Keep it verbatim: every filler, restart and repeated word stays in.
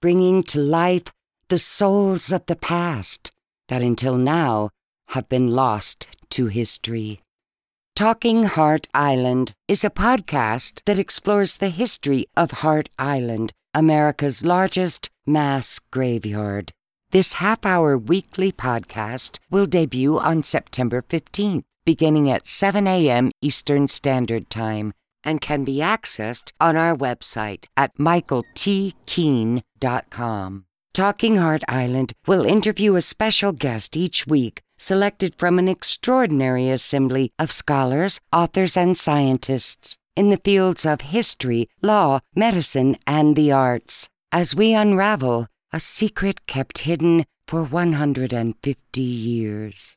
bringing to life the souls of the past that until now have been lost to history. Talking Hart Island is a podcast that explores the history of Hart Island, America's largest mass graveyard. This half-hour weekly podcast will debut on September fifteenth, beginning at seven a.m. Eastern Standard Time, and can be accessed on our website at michael t keene dot com. Talking Hart Island will interview a special guest each week, selected from an extraordinary assembly of scholars, authors, and scientists in the fields of history, law, medicine, and the arts, as we unravel a secret kept hidden for one hundred fifty years.